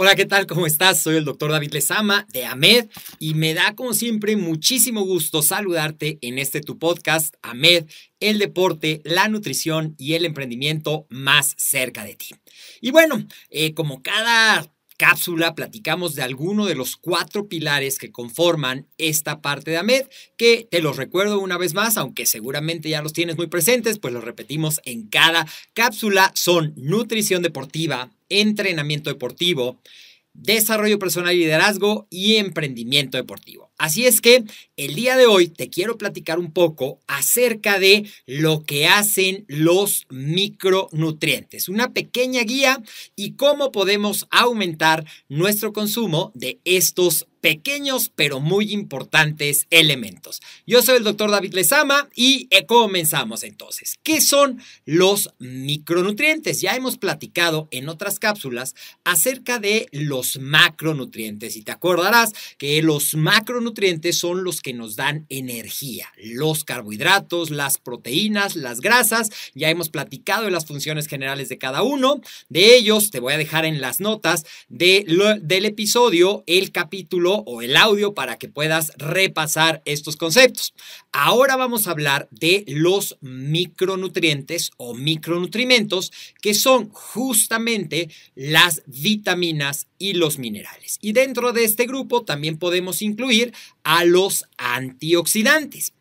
Hola, ¿qué tal? ¿Cómo estás? Soy el Dr. David Lezama de AMED y me da, como siempre, muchísimo gusto saludarte en este tu podcast, AMED, el deporte, la nutrición y el emprendimiento más cerca de ti. Y bueno, como cada cápsula platicamos de alguno de los 4 pilares que conforman esta parte de AMED, que te los recuerdo una vez más, aunque seguramente ya los tienes muy presentes, pues los repetimos en cada cápsula. Son nutrición deportiva, entrenamiento deportivo, desarrollo personal y liderazgo y emprendimiento deportivo. Así es que el día de hoy te quiero platicar un poco acerca de lo que hacen los micronutrientes, una pequeña guía y cómo podemos aumentar nuestro consumo de estos pequeños pero muy importantes elementos. Yo soy el Dr. David Lezama y comenzamos entonces. ¿Qué son los micronutrientes? Ya hemos platicado en otras cápsulas acerca de los macronutrientes y te acordarás que los macronutrientes son los que nos dan energía, los carbohidratos, las proteínas, las grasas. Ya hemos platicado de las funciones generales de cada uno de ellos. Te voy a dejar en las notas del episodio el capítulo o el audio para que puedas repasar estos conceptos. Ahora vamos a hablar de los micronutrientes o micronutrimentos, que son justamente las vitaminas y los minerales. Y dentro de este grupo también podemos incluir a los antioxidantes.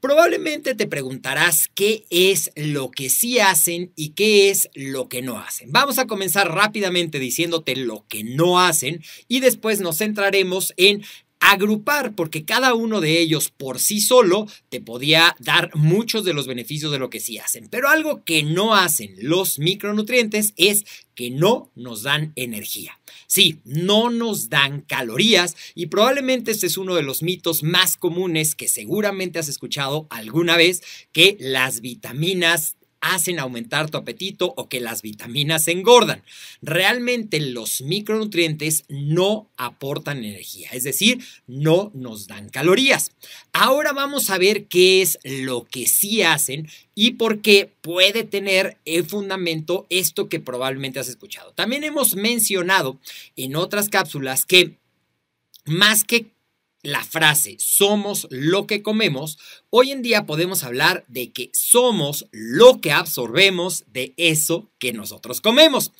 Probablemente te preguntarás qué es lo que sí hacen y qué es lo que no hacen. Vamos a comenzar rápidamente diciéndote lo que no hacen y después nos centraremos en agrupar, porque cada uno de ellos por sí solo te podía dar muchos de los beneficios de lo que sí hacen. Pero algo que no hacen los micronutrientes es que no nos dan energía. Sí, no nos dan calorías y probablemente este es uno de los mitos más comunes que seguramente has escuchado alguna vez, que las vitaminas hacen aumentar tu apetito o que las vitaminas engordan. Realmente los micronutrientes no aportan energía, es decir, no nos dan calorías. Ahora vamos a ver qué es lo que sí hacen y por qué puede tener el fundamento esto que probablemente has escuchado. También hemos mencionado en otras cápsulas que más que la frase somos lo que comemos, hoy en día podemos hablar de que somos lo que absorbemos de eso que nosotros comemos.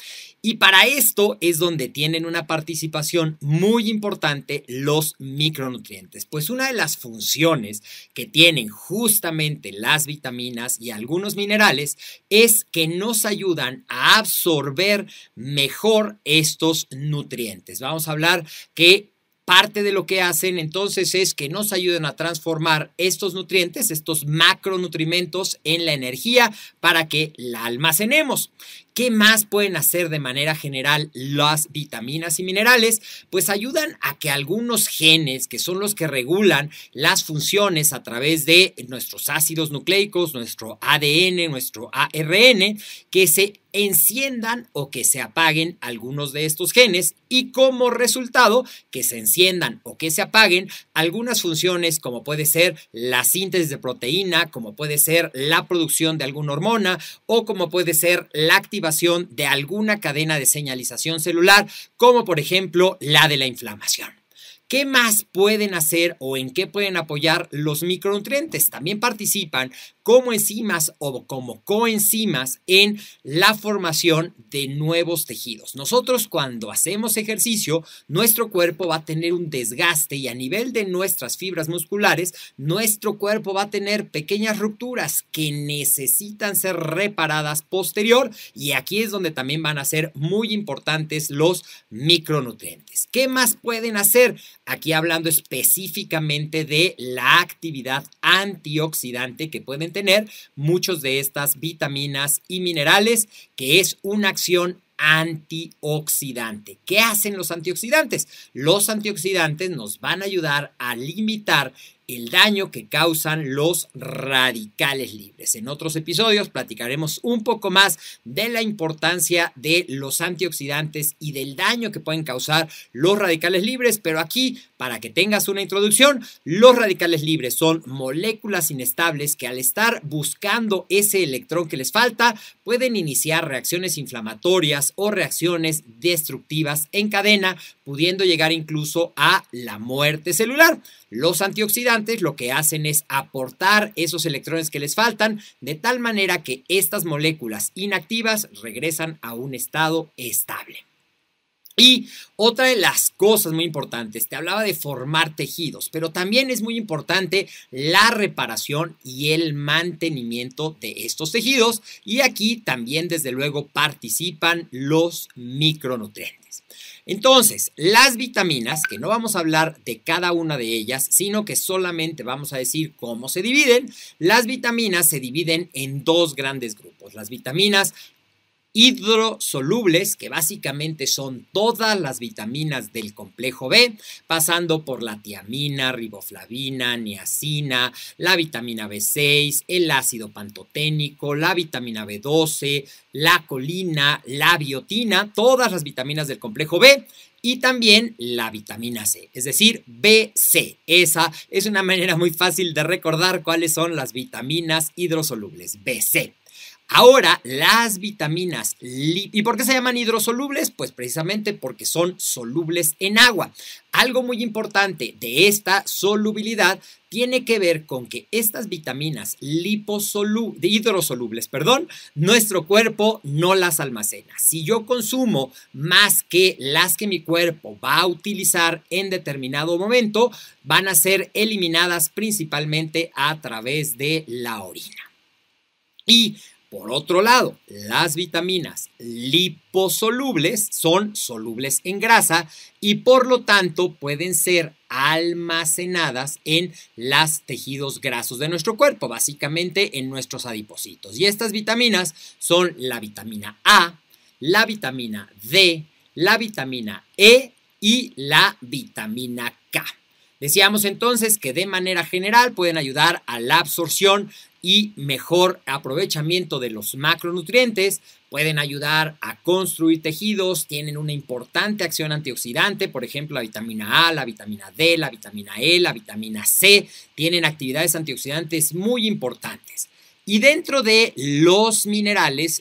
Y para esto es donde tienen una participación muy importante los micronutrientes, pues una de las funciones que tienen justamente las vitaminas y algunos minerales es que nos ayudan a absorber mejor estos nutrientes. Vamos a hablar que parte de lo que hacen entonces es que nos ayudan a transformar estos nutrientes, estos macronutrimentos, en la energía para que la almacenemos. ¿Qué más pueden hacer de manera general las vitaminas y minerales? Pues ayudan a que algunos genes, que son los que regulan las funciones a través de nuestros ácidos nucleicos, nuestro ADN, nuestro ARN, que se enciendan o que se apaguen algunos de estos genes y como resultado que se enciendan o que se apaguen algunas funciones como puede ser la síntesis de proteína, como puede ser la producción de alguna hormona o como puede ser la activación de alguna cadena de señalización celular como por ejemplo la de la inflamación. ¿Qué más pueden hacer o en qué pueden apoyar los micronutrientes? También participan como enzimas o como coenzimas en la formación de nuevos tejidos. Nosotros cuando hacemos ejercicio, nuestro cuerpo va a tener un desgaste y a nivel de nuestras fibras musculares, nuestro cuerpo va a tener pequeñas rupturas que necesitan ser reparadas posterior y aquí es donde también van a ser muy importantes los micronutrientes. ¿Qué más pueden hacer? Aquí hablando específicamente de la actividad antioxidante que pueden tener muchos de estas vitaminas y minerales, que es una acción antioxidante. ¿Qué hacen los antioxidantes? Los antioxidantes nos van a ayudar a limitar el daño que causan los radicales libres. En otros episodios platicaremos un poco más de la importancia de los antioxidantes y del daño que pueden causar los radicales libres, pero aquí, para que tengas una introducción, los radicales libres son moléculas inestables que al estar buscando ese electrón que les falta, pueden iniciar reacciones inflamatorias o reacciones destructivas en cadena, pudiendo llegar incluso a la muerte celular. Los antioxidantes lo que hacen es aportar esos electrones que les faltan de tal manera que estas moléculas inactivas regresan a un estado estable. Y otra de las cosas muy importantes, te hablaba de formar tejidos, pero también es muy importante la reparación y el mantenimiento de estos tejidos y aquí también desde luego participan los micronutrientes. Entonces, las vitaminas, que no vamos a hablar de cada una de ellas, sino que solamente vamos a decir cómo se dividen, las vitaminas se dividen en dos grandes grupos, las vitaminas hidrosolubles, que básicamente son todas las vitaminas del complejo B, pasando por la tiamina, riboflavina, niacina, la vitamina B6, el ácido pantoténico, la vitamina B12, la colina, la biotina, todas las vitaminas del complejo B. Y también la vitamina C, es decir, BC. Esa es una manera muy fácil de recordar cuáles son las vitaminas hidrosolubles, BC. Ahora, las vitaminas ¿y por qué se llaman hidrosolubles? Pues precisamente porque son solubles en agua. Algo muy importante de esta solubilidad tiene que ver con que estas vitaminas hidrosolubles, nuestro cuerpo no las almacena. Si yo consumo más que las que mi cuerpo va a utilizar en determinado momento, van a ser eliminadas principalmente a través de la orina. Y por otro lado, las vitaminas liposolubles son solubles en grasa y por lo tanto pueden ser almacenadas en los tejidos grasos de nuestro cuerpo, básicamente en nuestros adipocitos. Y estas vitaminas son la vitamina A, la vitamina D, la vitamina E y la vitamina K. Decíamos entonces que de manera general pueden ayudar a la absorción y mejor aprovechamiento de los macronutrientes, pueden ayudar a construir tejidos, tienen una importante acción antioxidante, por ejemplo, la vitamina A, la vitamina D, la vitamina E, la vitamina C, tienen actividades antioxidantes muy importantes. Y dentro de los minerales,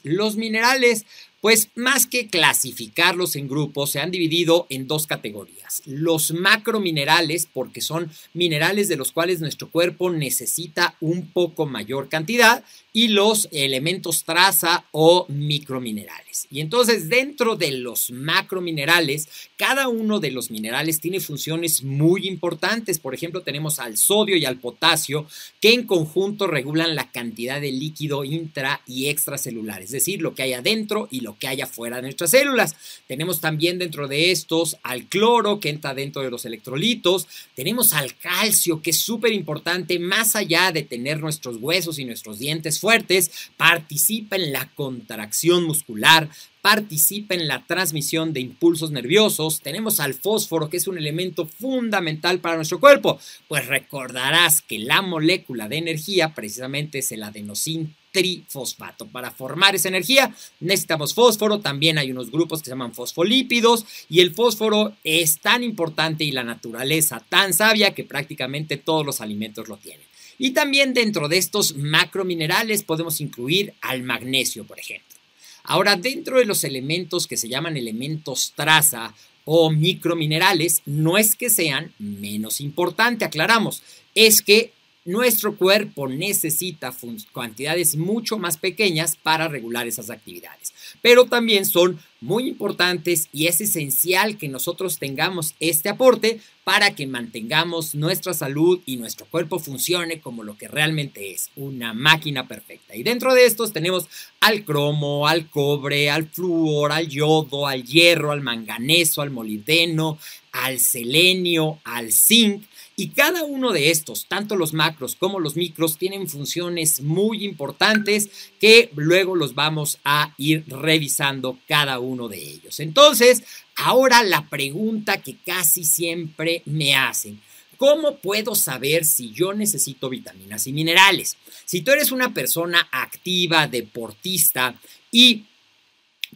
pues más que clasificarlos en grupos, se han dividido en dos categorías. Los macrominerales, porque son minerales de los cuales nuestro cuerpo necesita un poco mayor cantidad, y los elementos traza o microminerales. Y entonces dentro de los macrominerales, cada uno de los minerales tiene funciones muy importantes. Por ejemplo, tenemos al sodio y al potasio que en conjunto regulan la cantidad de líquido intra y extracelular, es decir, lo que hay adentro y lo lo que hay afuera de nuestras células. Tenemos también dentro de estos al cloro, que entra dentro de los electrolitos. Tenemos al calcio, que es súper importante, más allá de tener nuestros huesos y nuestros dientes fuertes, participa en la contracción muscular, participa en la transmisión de impulsos nerviosos. Tenemos al fósforo, que es un elemento fundamental para nuestro cuerpo. Pues recordarás que la molécula de energía precisamente es el adenosin trifosfato. Para formar esa energía necesitamos fósforo. También hay unos grupos que se llaman fosfolípidos, y el fósforo es tan importante y la naturaleza tan sabia que prácticamente todos los alimentos lo tienen. Y también dentro de estos macrominerales podemos incluir al magnesio, por ejemplo. Ahora, dentro de los elementos que se llaman elementos traza o microminerales, no es que sean menos importantes, aclaramos, es que nuestro cuerpo necesita cantidades mucho más pequeñas para regular esas actividades. Pero también son muy importantes y es esencial que nosotros tengamos este aporte para que mantengamos nuestra salud y nuestro cuerpo funcione como lo que realmente es, una máquina perfecta. Y dentro de estos tenemos al cromo, al cobre, al flúor, al yodo, al hierro, al manganeso, al molibdeno, al selenio, al zinc. Y cada uno de estos, tanto los macros como los micros, tienen funciones muy importantes que luego los vamos a ir revisando cada uno de ellos. Entonces, ahora la pregunta que casi siempre me hacen: ¿cómo puedo saber si yo necesito vitaminas y minerales? Si tú eres una persona activa, deportista, y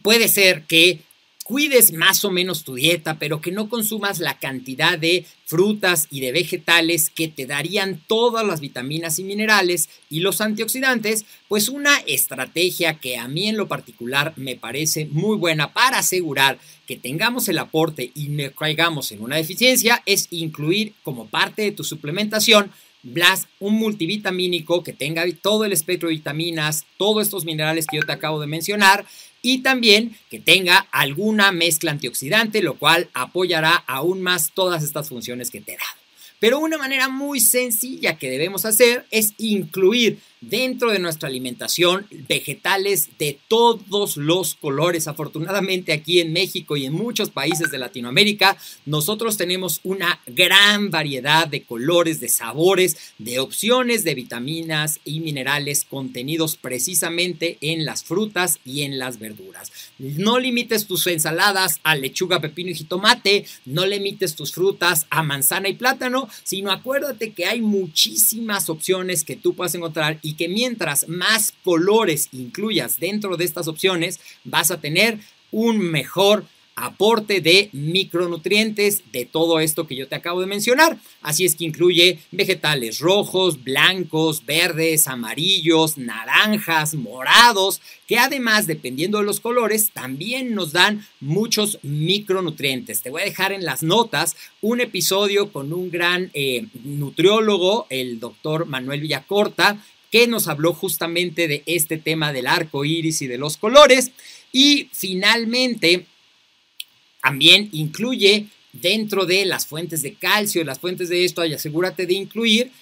puede ser que cuides más o menos tu dieta, pero que no consumas la cantidad de frutas y de vegetales que te darían todas las vitaminas y minerales y los antioxidantes, pues una estrategia que a mí en lo particular me parece muy buena para asegurar que tengamos el aporte y no caigamos en una deficiencia es incluir como parte de tu suplementación un multivitamínico que tenga todo el espectro de vitaminas, todos estos minerales que yo te acabo de mencionar, y también que tenga alguna mezcla antioxidante, lo cual apoyará aún más todas estas funciones que te he dado. Pero una manera muy sencilla que debemos hacer es incluir dentro de nuestra alimentación vegetales de todos los colores. Afortunadamente, aquí en México y en muchos países de Latinoamérica, nosotros tenemos una gran variedad de colores, de sabores, de opciones de vitaminas y minerales contenidos precisamente en las frutas y en las verduras. No limites tus ensaladas a lechuga, pepino y jitomate, no limites tus frutas a manzana y plátano, sino acuérdate que hay muchísimas opciones que tú puedes encontrar y que mientras más colores incluyas dentro de estas opciones, vas a tener un mejor aporte de micronutrientes de todo esto que yo te acabo de mencionar. Así es que incluye vegetales rojos, blancos, verdes, amarillos, naranjas, morados, que además, dependiendo de los colores, también nos dan muchos micronutrientes. Te voy a dejar en las notas un episodio con un gran nutriólogo, el doctor Manuel Villacorta, que nos habló justamente de este tema del arco iris y de los colores. Y finalmente, también incluye dentro de las fuentes de calcio, las fuentes de esto, y asegúrate de incluir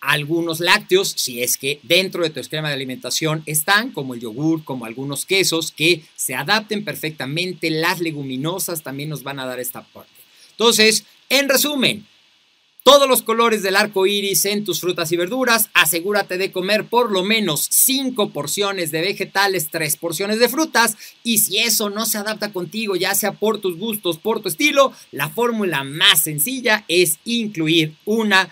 algunos lácteos, si es que dentro de tu esquema de alimentación están, como el yogur, como algunos quesos, que se adapten perfectamente. Las leguminosas también nos van a dar esta parte. Entonces, en resumen, todos los colores del arco iris en tus frutas y verduras. Asegúrate de comer por lo menos 5 porciones de vegetales, 3 porciones de frutas. Y si eso no se adapta contigo, ya sea por tus gustos, por tu estilo, la fórmula más sencilla es incluir una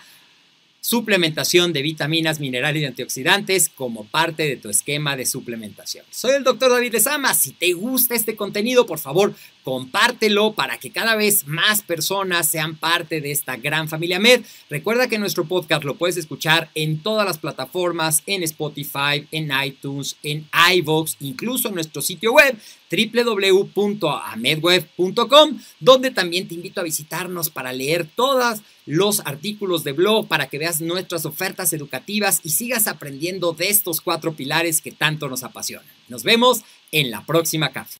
suplementación de vitaminas, minerales y antioxidantes como parte de tu esquema de suplementación. Soy el Dr. David Lezama. Si te gusta este contenido, por favor, compártelo para que cada vez más personas sean parte de esta gran familia AMED. Recuerda que nuestro podcast lo puedes escuchar en todas las plataformas, en Spotify, en iTunes, en iVoox, incluso en nuestro sitio web www.amedweb.com, donde también te invito a visitarnos para leer todos los artículos de blog, para que veas nuestras ofertas educativas y sigas aprendiendo de estos 4 pilares que tanto nos apasionan. Nos vemos en la próxima cápsula.